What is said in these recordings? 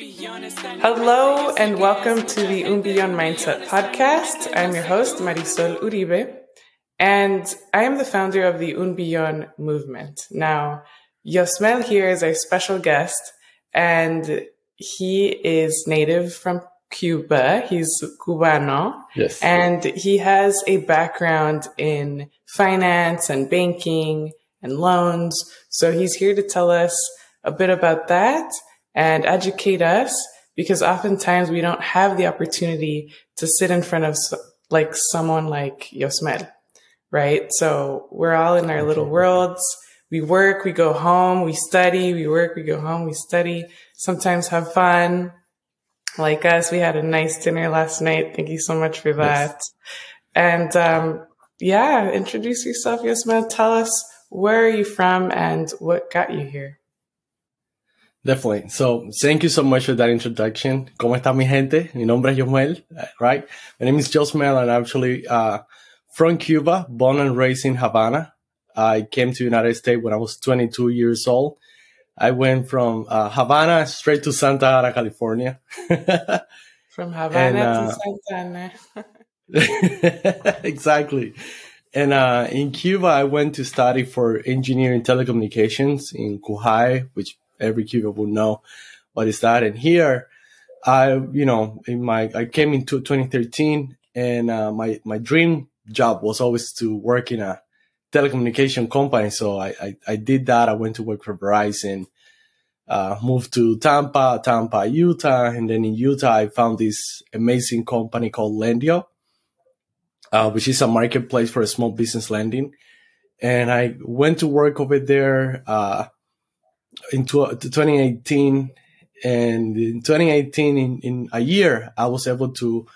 Hello and welcome to the Un Billón Mindset podcast. I'm your host, Marisol Uribe, and I am the founder of the Un Billón movement. Now, Yosmel here is our special guest, and he is native from Cuba. He's Cubano. Yes. And he has a background in finance and banking and loans. So he's here to tell us a bit about that and educate us, because oftentimes we don't have the opportunity to sit in front of someone like Yosmel, right? So we're all in our little worlds. We work, we go home, we study, we work, we go home, we study, sometimes have fun. Like us, we had a nice dinner last night. Thank you so much for that. Yes. And introduce yourself, Yosmel. Tell us, where are you from and what got you here? Definitely. So thank you so much for that introduction. ¿Cómo está mi gente? Mi nombre es Yosmel, right? My name is Yosmel, and I'm actually from Cuba, born and raised in Havana. I came to the United States when I was 22 years old. I went from Havana straight to Santa Ana, California. From Havana to Santa Ana. Exactly. And in Cuba, I went to study for engineering telecommunications in Cujay, which every Cuban would know what is that. And here, I came into 2013, and my dream job was always to work in a telecommunication company. So I did that. I went to work for Verizon, moved to Tampa, Utah. And then in Utah, I found this amazing company called Lendio, which is a marketplace for small business lending. And I went to work over there into 2018. And in 2018, in a year, I was able to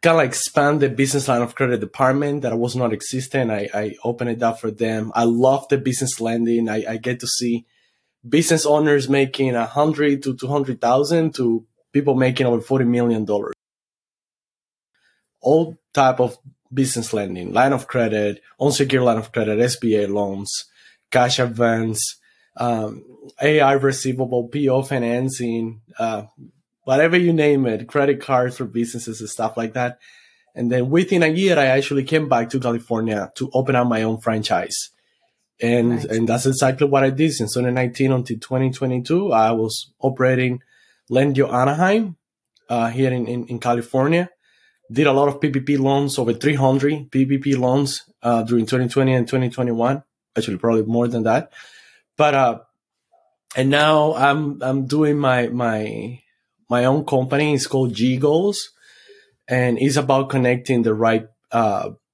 kind of expand the business line of credit department that was not existent. I opened it up for them. I love the business lending. I get to see business owners making $100,000 to $200,000 to people making over $40 million. All type of business lending, line of credit, unsecured line of credit, SBA loans, cash advance, AI receivable, PO financing, whatever you name it, credit cards for businesses and stuff like that. And then within a year, I actually came back to California to open up my own franchise. And nice. And that's exactly what I did. Since 2019 until 2022, I was operating Lendio Anaheim here in California. Did a lot of PPP loans, over 300 PPP loans during 2020 and 2021. Actually, probably more than that. But and now I'm doing my own company. Is called YeeGoals, and it's about connecting the right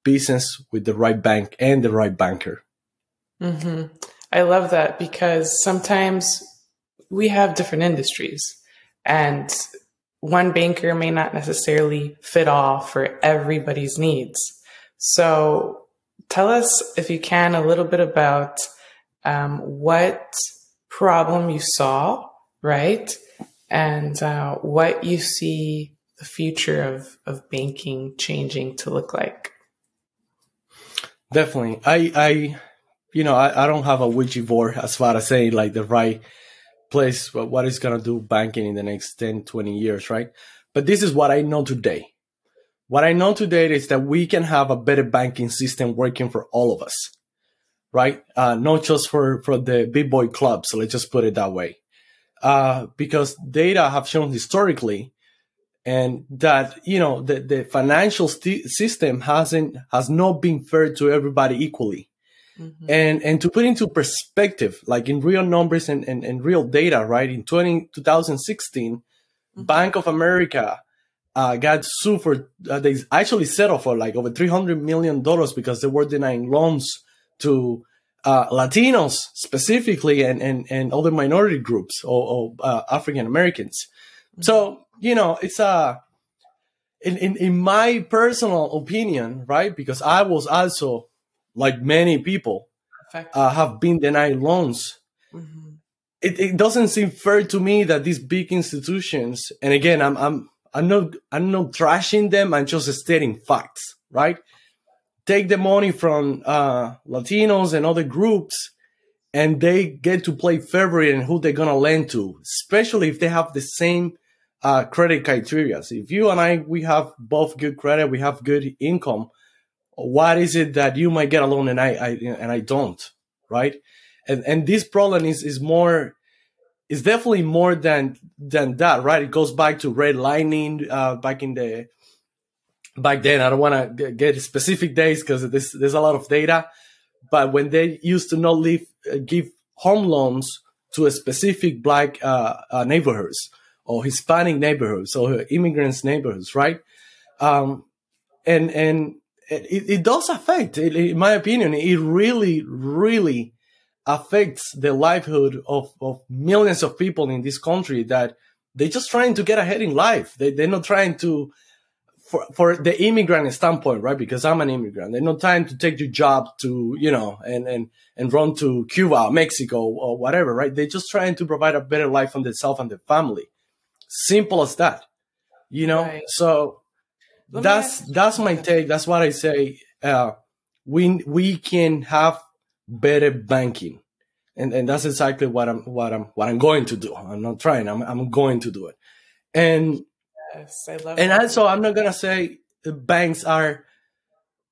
business with the right bank and the right banker. Mm-hmm. I love that, because sometimes we have different industries, and one banker may not necessarily fit all for everybody's needs. So tell us, if you can, a little bit about what problem you saw, right? And what you see the future of banking changing to look like. Definitely. I don't have a Ouija board as far as saying like the right place, but what is going to do banking in the next 10, 20 years, right? But this is what I know today. What I know today is that we can have a better banking system working for all of us, right? Not just for the big boy clubs, so let's just put it that way. Because data have shown historically, and that the financial system has not been fair to everybody equally, mm-hmm. and to put into perspective, like in real numbers and real data, right? In 2016, mm-hmm. Bank of America got sued for they actually settled for like over $300 million because they were denying loans to Latinos specifically and other minority groups or African Americans. Mm-hmm. So, it's in my personal opinion, right? Because I was also, like many people, have been denied loans. Mm-hmm. It doesn't seem fair to me that these big institutions, and again, I'm not trashing them. I'm just stating facts, right? Take the money from Latinos and other groups and they get to play favorite and who they're going to lend to, especially if they have the same credit criteria. So if you and I, we have both good credit, we have good income, what is it that you might get a loan and I don't, right? And this problem is more, is definitely more than that, right? It goes back to redlining back then. I don't want to get specific dates because there's a lot of data, but when they used to not give home loans to a specific Black neighborhoods or Hispanic neighborhoods or immigrants neighborhoods, right? And it does affect, in my opinion, it really, really affects the livelihood of millions of people in this country that they're just trying to get ahead in life. They're not trying to, for the immigrant standpoint, right? Because I'm an immigrant. They're not trying to take your job to, and run to Cuba, Mexico, or whatever, right? They're just trying to provide a better life for themselves and their family. Simple as that, Right. So that's my take. That's what I say. We can have better banking, and that's exactly what I'm going to do. I'm not trying. I'm going to do it. And yes, I love. And that. Also, I'm not gonna say the banks are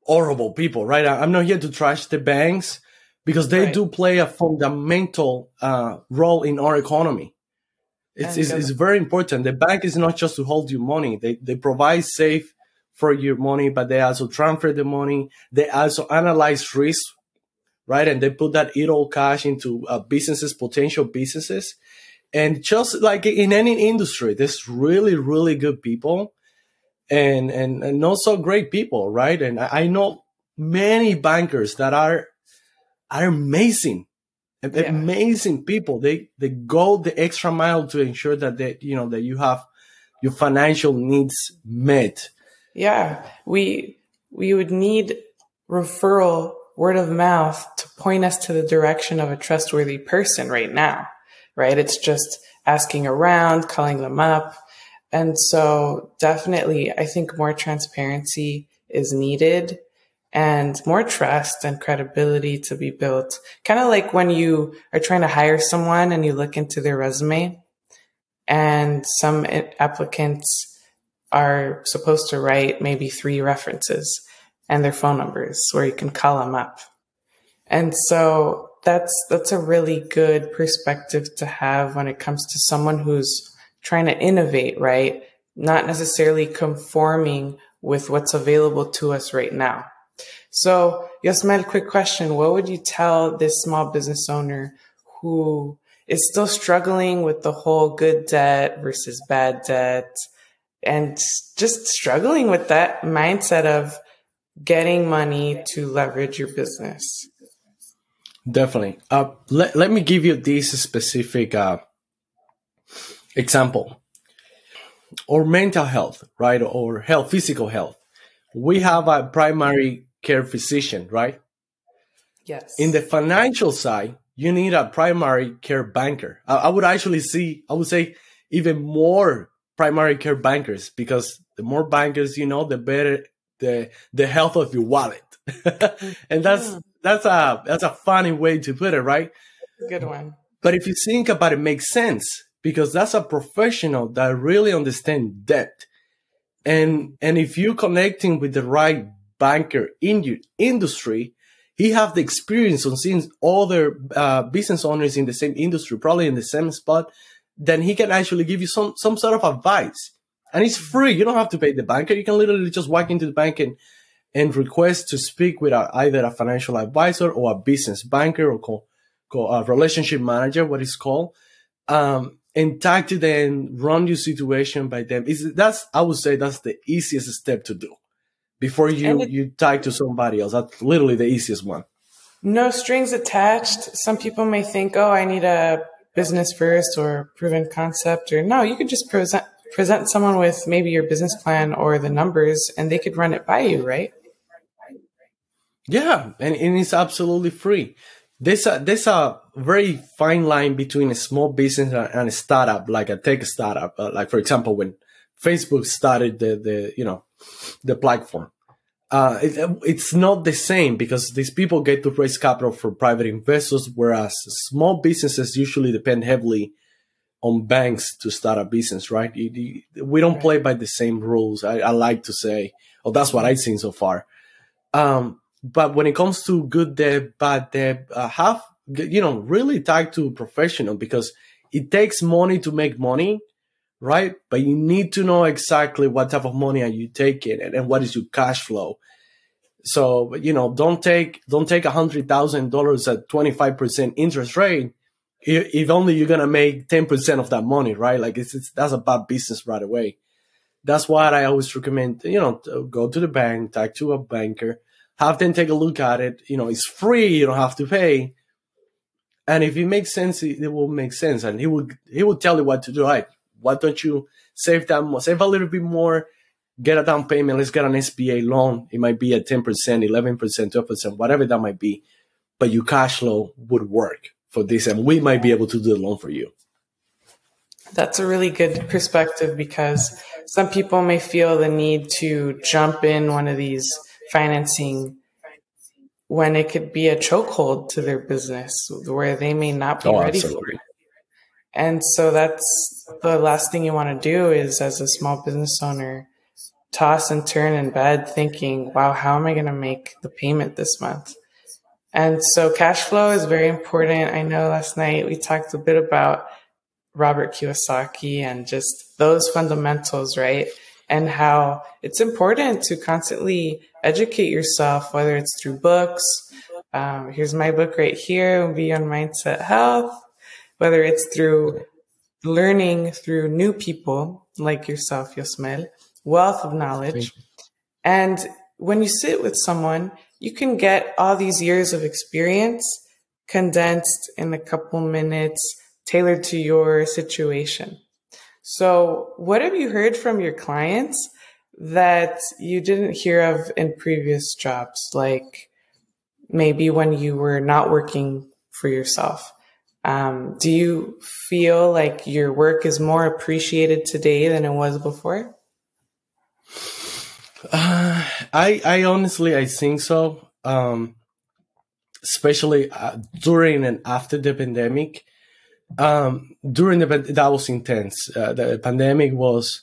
horrible people, right? I'm not here to trash the banks because they do play a fundamental role in our economy. It's very important. The bank is not just to hold your money. They provide safe for your money, but they also transfer the money. They also analyze risk, right? And they put that idle cash into potential businesses. And just like in any industry, there's really, really good people and also great people, right? And I know many bankers that are amazing. Yeah. Amazing people. They go the extra mile to ensure that that you have your financial needs met. Yeah. We would need referral, word of mouth, to point us to the direction of a trustworthy person right now. Right? It's just asking around, calling them up. And so definitely I think more transparency is needed, and more trust and credibility to be built. Kind of like when you are trying to hire someone and you look into their resume, and some applicants are supposed to write maybe 3 references and their phone numbers where you can call them up. And so that's a really good perspective to have when it comes to someone who's trying to innovate, right? Not necessarily conforming with what's available to us right now. So, Yosmel, quick question. What would you tell this small business owner who is still struggling with the whole good debt versus bad debt and just struggling with that mindset of getting money to leverage your business? Definitely. Let me give you this specific example. Or mental health, right? Or health, physical health. We have a primary care physician, right? Yes. In the financial side, you need a primary care banker. I would say even more primary care bankers, because the more bankers you know, the better the health of your wallet. And that's a funny way to put it, right? Good one. But if you think about it, makes sense, because that's a professional that really understands debt. And if you're connecting with the right banker in your industry, he have the experience on seeing other business owners in the same industry, probably in the same spot, then he can actually give you some sort of advice. And it's free. You don't have to pay the banker. You can literally just walk into the bank and request to speak with either a financial advisor or a business banker or a relationship manager, what it's called, and talk to them, run your situation by them. I would say that's the easiest step to do before you tie to somebody else. That's literally the easiest one. No strings attached. Some people may think, oh, I need a business first or proven concept. Or no, you could just present someone with maybe your business plan or the numbers, and they could run it by you, right? Yeah, and it's absolutely free. There's a very fine line between a small business and a startup, like a tech startup. Like, for example, when Facebook started the platform. It's not the same because these people get to raise capital from private investors, whereas small businesses usually depend heavily on banks to start a business, right? We don't play by the same rules, I like to say. Well, that's what I've seen so far. But when it comes to good debt, bad debt, really tied to professional, because it takes money to make money, right? But you need to know exactly what type of money are you taking and what is your cash flow. So, don't take $100,000 at 25% interest rate if only you're going to make 10% of that money, right? Like that's a bad business right away. That's why I always recommend, go to the bank, talk to a banker, have them take a look at it. It's free. You don't have to pay. And if it makes sense, it will make sense. And he will tell you what to do. Like, why don't you save a little bit more, get a down payment. Let's get an SBA loan. It might be at 10%, 11%, 12%, whatever that might be. But your cash flow would work for this. And we might be able to do the loan for you. That's a really good perspective, because some people may feel the need to jump in one of these financing when it could be a chokehold to their business where they may not be ready for it. And so that's the last thing you want to do is, as a small business owner, toss and turn in bed thinking, wow, how am I going to make the payment this month? And so cash flow is very important. I know last night we talked a bit about Robert Kiyosaki and just those fundamentals, right? And how it's important to constantly educate yourself, whether it's through books. Here's my book right here, Beyond Mindset Health. Whether it's through learning through new people like yourself, Yosmel, wealth of knowledge. And when you sit with someone, you can get all these years of experience condensed in a couple minutes, tailored to your situation. So what have you heard from your clients that you didn't hear of in previous jobs? Like maybe when you were not working for yourself. Do you feel like your work is more appreciated today than it was before? I honestly, I think so. Especially during and after the pandemic. That was intense. The pandemic was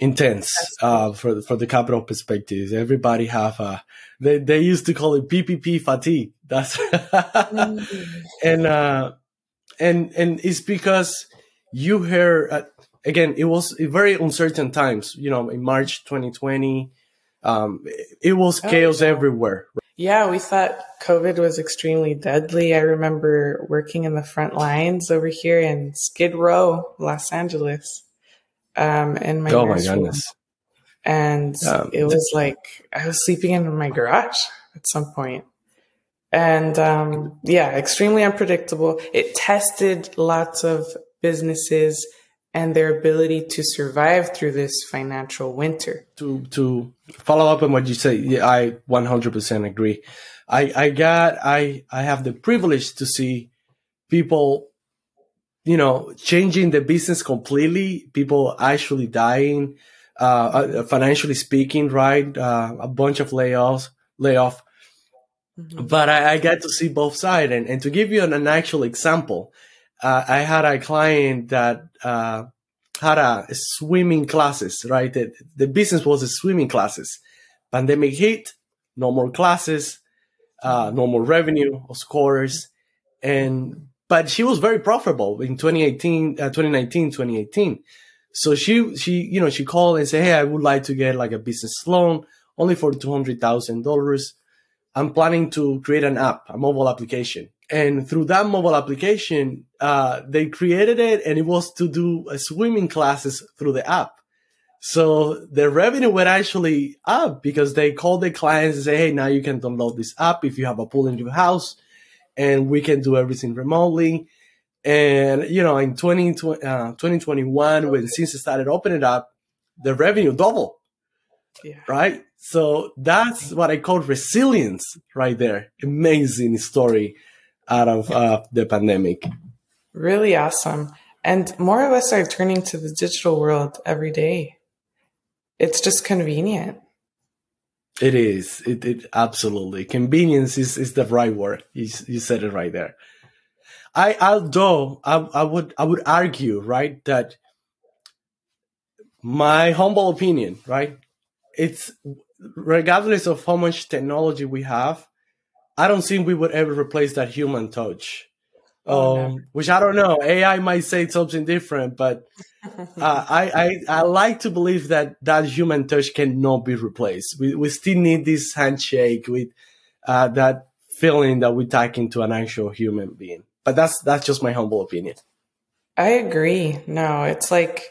intense for the capital perspective. Everybody have they used to call it PPP fatigue. That's and it's because you hear again. It was very uncertain times. In March 2020, it was chaos everywhere. Yeah, we thought COVID was extremely deadly. I remember working in the front lines over here in Skid Row, Los Angeles. And my goodness. And it was like I was sleeping in my garage at some point. And extremely unpredictable. It tested lots of businesses and their ability to survive through this financial winter. To follow up on what you say, yeah, I 100% agree. I have the privilege to see people, changing the business completely, people actually dying, financially speaking, right? A bunch of layoff. Mm-hmm. But I got to see both sides. And to give you an actual example, I had a client that had a swimming classes, right? The business was a swimming classes. Pandemic hit, no more classes, no more revenue, of course. But she was very profitable in 2018. So she called and said, hey, I would like to get like a business loan only for $200,000. I'm planning to create an app, a mobile application. And through that mobile application, they created it, and it was to do swimming classes through the app. So the revenue went actually up because they called the clients and say, hey, now you can download this app if you have a pool in your house, and we can do everything remotely. And, in 2021, when since it started opening up, the revenue doubled, right? So that's what I call resilience right there. Amazing story out of the pandemic. Really awesome. And more of us are turning to the digital world every day. It's just convenient. It is. It absolutely. Convenience is the right word. You said it right there. I would argue, right, that my humble opinion, right, it's regardless of how much technology we have, I don't think we would ever replace that human touch. Which I don't know. AI might say something different, but I like to believe that human touch cannot be replaced. We still need this handshake with that feeling that we're talking to an actual human being. But that's just my humble opinion. I agree. No, it's like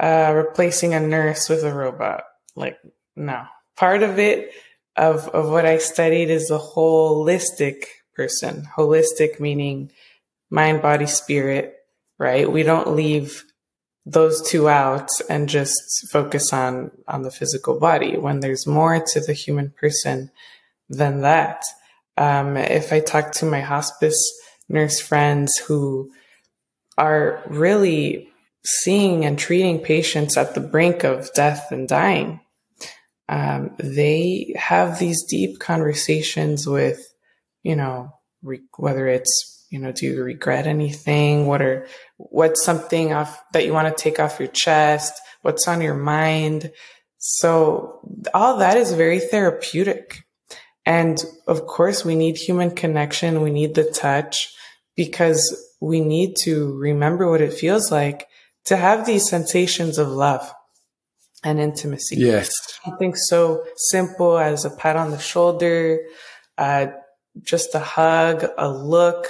replacing a nurse with a robot. Like, no. Part of it, of what I studied, is the holistic person. Holistic meaning mind, body, spirit, right? We don't leave those two out and just focus on the physical body when there's more to the human person than that. If I talk to my hospice nurse friends who are really seeing and treating patients at the brink of death and dying, they have these deep conversations with, whether it's, do you regret anything? What's something off that you want to take off your chest? What's on your mind? So all that is very therapeutic. And of course we need human connection. We need the touch because we need to remember what it feels like to have these sensations of love and intimacy. Yes. Something so simple as a pat on the shoulder, just a hug, a look,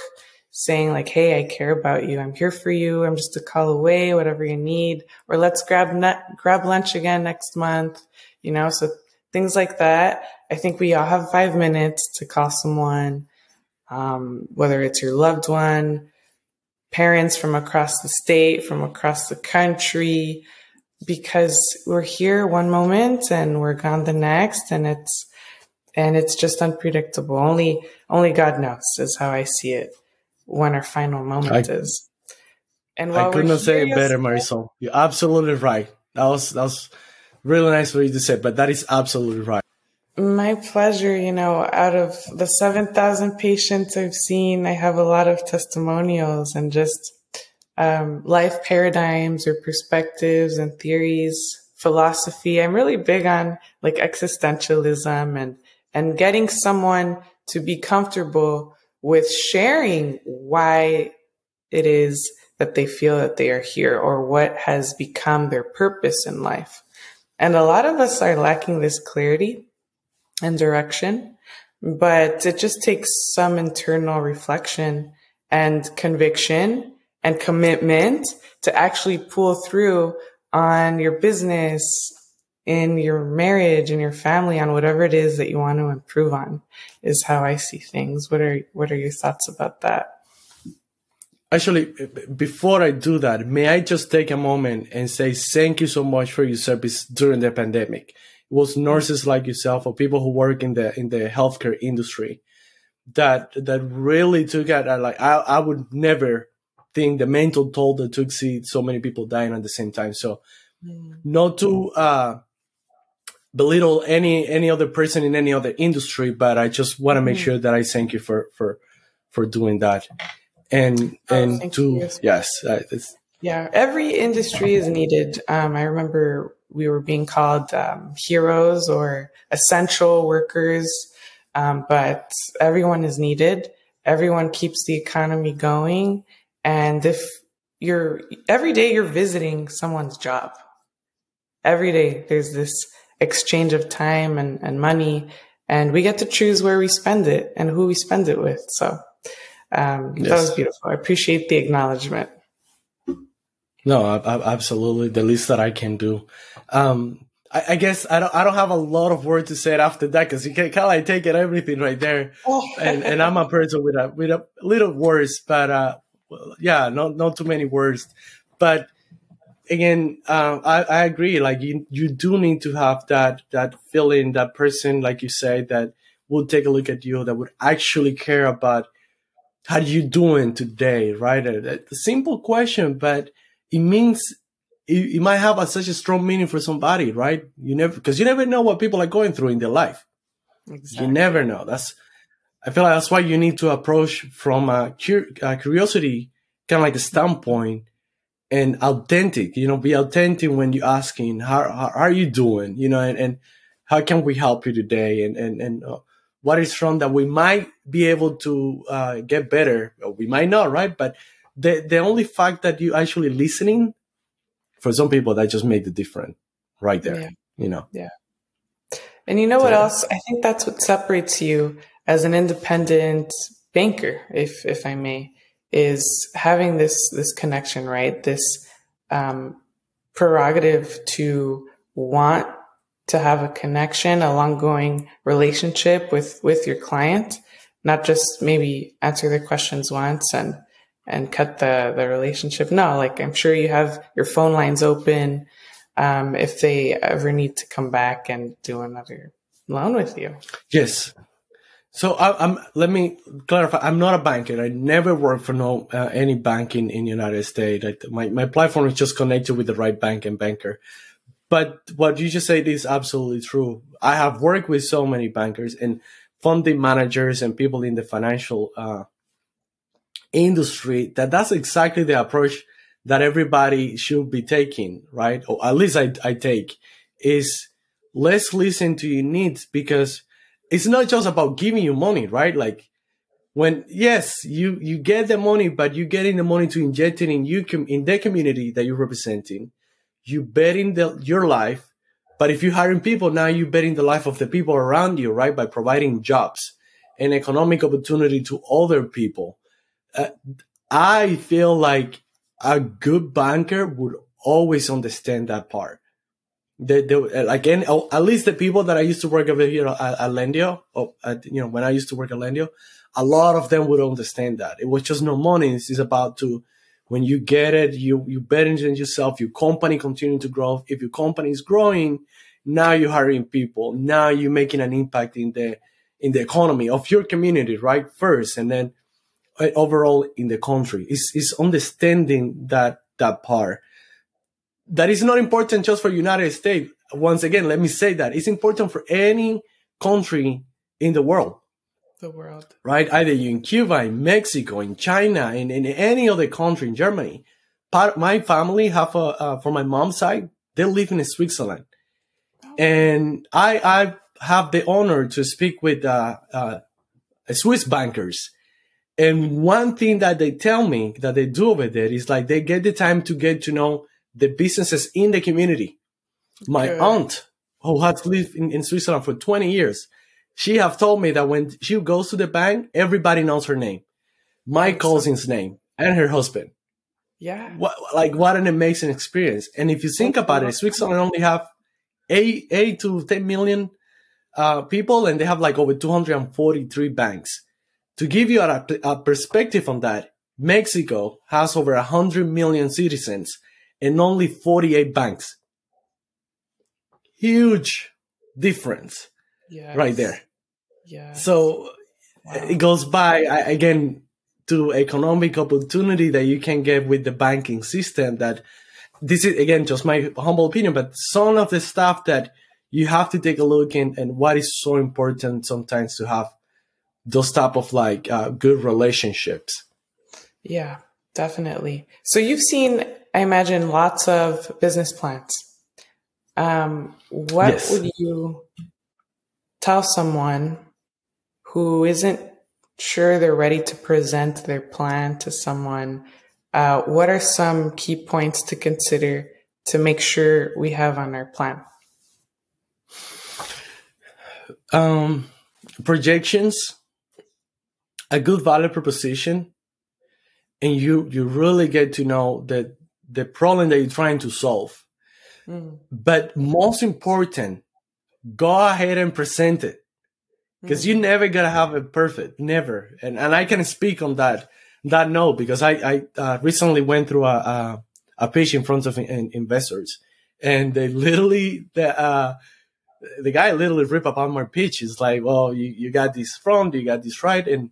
saying like, hey, I care about you. I'm here for you. I'm just a call away, whatever you need. Or let's grab lunch again next month. So things like that. I think we all have 5 minutes to call someone, whether it's your loved one, parents from across the state, from across the country, because we're here one moment and we're gone the next. And it's just unpredictable. Only God knows is how I see it. When our final moment is. And I couldn't say it better, Marisol. You're absolutely right. That was really nice for you to say, but that is absolutely right. My pleasure. Out of the 7,000 patients I've seen, I have a lot of testimonials and just life paradigms or perspectives and theories, philosophy. I'm really big on like existentialism and getting someone to be comfortable with sharing why it is that they feel that they are here or what has become their purpose in life. And a lot of us are lacking this clarity and direction, but it just takes some internal reflection and conviction and commitment to actually pull through on your business, in your marriage, in your family, on whatever it is that you want to improve on, is how I see things. What are your thoughts about that? Actually, before I do that, may I just take a moment and say thank you so much for your service during the pandemic. It was nurses like yourself or people who work in the healthcare industry that really took out. Like I would never think the mental toll that took see so many people dying at the same time. So not to belittle any other person in any other industry, but I just want to make sure that I thank you for doing that. Every industry is needed. I remember we were being called heroes or essential workers, but everyone is needed. Everyone keeps the economy going, and if every day you're visiting someone's job. Every day there's this exchange of time and money, and we get to choose where we spend it and who we spend it with. So yes. That was beautiful. I appreciate the acknowledgement. No, absolutely. The least that I can do. I guess I don't have a lot of words to say after that because you can kind of like take it everything right there. Oh. and I'm a person with a little words, but not too many words, but. Again, I agree. Like you do need to have that feeling, that person, like you say, that will take a look at you, that would actually care about how you doing today, right? A simple question, but it means it might have such a strong meaning for somebody, right? You never know what people are going through in their life. Exactly. You never know. I feel like that's why you need to approach from a curiosity, kind of like a standpoint, and authentic. You know, be authentic when you're asking, "How are you doing?" You know, and how can we help you today? And what is wrong that we might be able to get better? We might not, right? But the only fact that you actually listening, for some people, that just made the difference, right there. Yeah. You know. Yeah. And you know what else? I think that's what separates you as an independent banker, if I may, is having this connection, right? This prerogative to want to have a connection, a long-going relationship with your client, not just maybe answer their questions once and cut the relationship. No, like I'm sure you have your phone lines open if they ever need to come back and do another loan with you. Yes. So let me clarify. I'm not a banker. I never worked for any bank in the United States. My platform is just connected with the right bank and banker. But what you just said is absolutely true. I have worked with so many bankers and funding managers and people in the financial industry that's exactly the approach that everybody should be taking, right? Or at least I take, is let's listen to your needs, because it's not just about giving you money, right? Like when, yes, you get the money, but you're getting the money to inject it in you, in the community that you're representing. You bet in your life, but if you're hiring people, now you bet in the life of the people around you, right? By providing jobs and economic opportunity to other people. I feel like a good banker would always understand that part. At least the people that I used to work over here at Lendio, when I used to work at Lendio, a lot of them would understand that. It was just no money. It's about to, when you get it, you bet in yourself, your company continue to grow. If your company is growing, now you're hiring people. Now you're making an impact in the economy of your community, right? First, and then overall in the country. It's understanding that part. That is not important just for United States. Once again, let me say that. It's important for any country in the world. The world. Right? Either you're in Cuba, in Mexico, in China, in any other country, in Germany. My family, from my mom's side, they live in Switzerland. Oh. And I have the honor to speak with Swiss bankers. And one thing that they tell me that they do over there is like they get the time to get to know the businesses in the community. My aunt, who has lived in Switzerland for 20 years, she have told me that when she goes to the bank, everybody knows her name, my cousin's name, and her husband. Yeah. What an amazing experience. And if you think about it, Switzerland only have 8 to 10 million people, and they have like over 243 banks. To give you a perspective on that, Mexico has over 100 million citizens, and only 48 banks. Huge difference, yes. Right there. Yeah. So It goes by, again, to economic opportunity that you can get with the banking system. That this is, again, just my humble opinion, but some of the stuff that you have to take a look in, and what is so important sometimes to have those type of good relationships. Yeah, definitely. So you've seen, I imagine, lots of business plans. What yes. would you tell someone who isn't sure they're ready to present their plan to someone? What are some key points to consider to make sure we have on our plan? Projections, a good value proposition, and you really get to know that the problem that you're trying to solve. Mm. But most important, go ahead and present it, because you never got to have it perfect, never. And I can speak on that note, because I recently went through a pitch in front of investors, and they literally, the guy literally ripped up on my pitch. He's like, well, you got this wrong, you got this right. And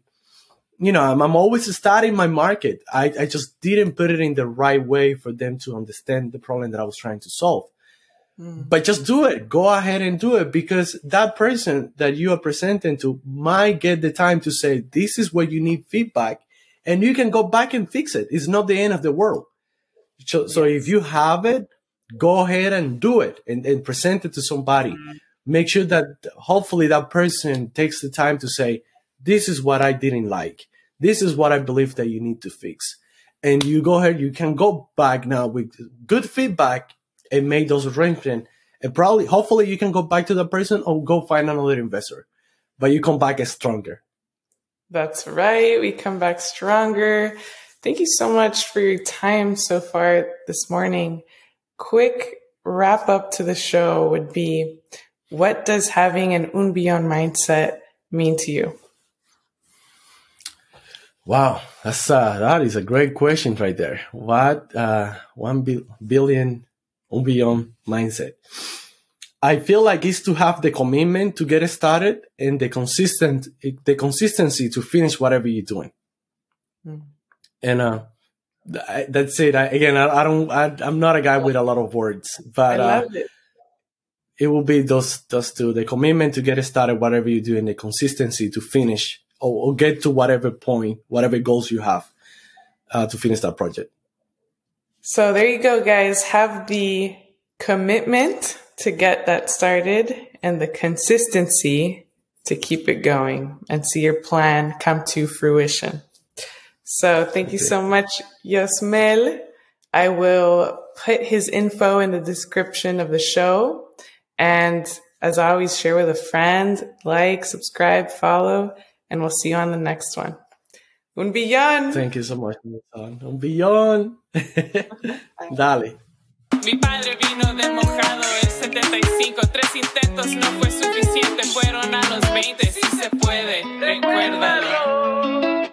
you know, I'm always studying my market. I just didn't put it in the right way for them to understand the problem that I was trying to solve. But just do it. Go ahead and do it, because that person that you are presenting to might get the time to say, this is where you need feedback, and you can go back and fix it. It's not the end of the world. So if you have it, go ahead and do it and present it to somebody. Make sure that hopefully that person takes the time to say, this is what I didn't like. This is what I believe that you need to fix. And you go ahead, you can go back now with good feedback and make those arrangements. And probably, hopefully you can go back to the person or go find another investor. But you come back as stronger. That's right. We come back stronger. Thank you so much for your time so far this morning. Quick wrap up to the show would be, what does having an Un Billón mindset mean to you? Wow, that is a great question right there. What Un Billón mindset? I feel like it's to have the commitment to get started and the consistency to finish whatever you're doing. And that's it. I'm not a guy with a lot of words, but I love it. It will be those two: the commitment to get started, whatever you do, and the consistency to finish or get to whatever point, whatever goals you have to finish that project. So there you go, guys. Have the commitment to get that started and the consistency to keep it going and see your plan come to fruition. So thank you so much, Yosmel. I will put his info in the description of the show. And as always, share with a friend, like, subscribe, follow, and we'll see you on the next one. Un Billón. Thank you so much, Marisol. Un Billón. Dale. Mi padre vino de mojado en 75. 3 intentos no fue suficiente. Fueron a los 20. Sí se puede. Recuérdalo.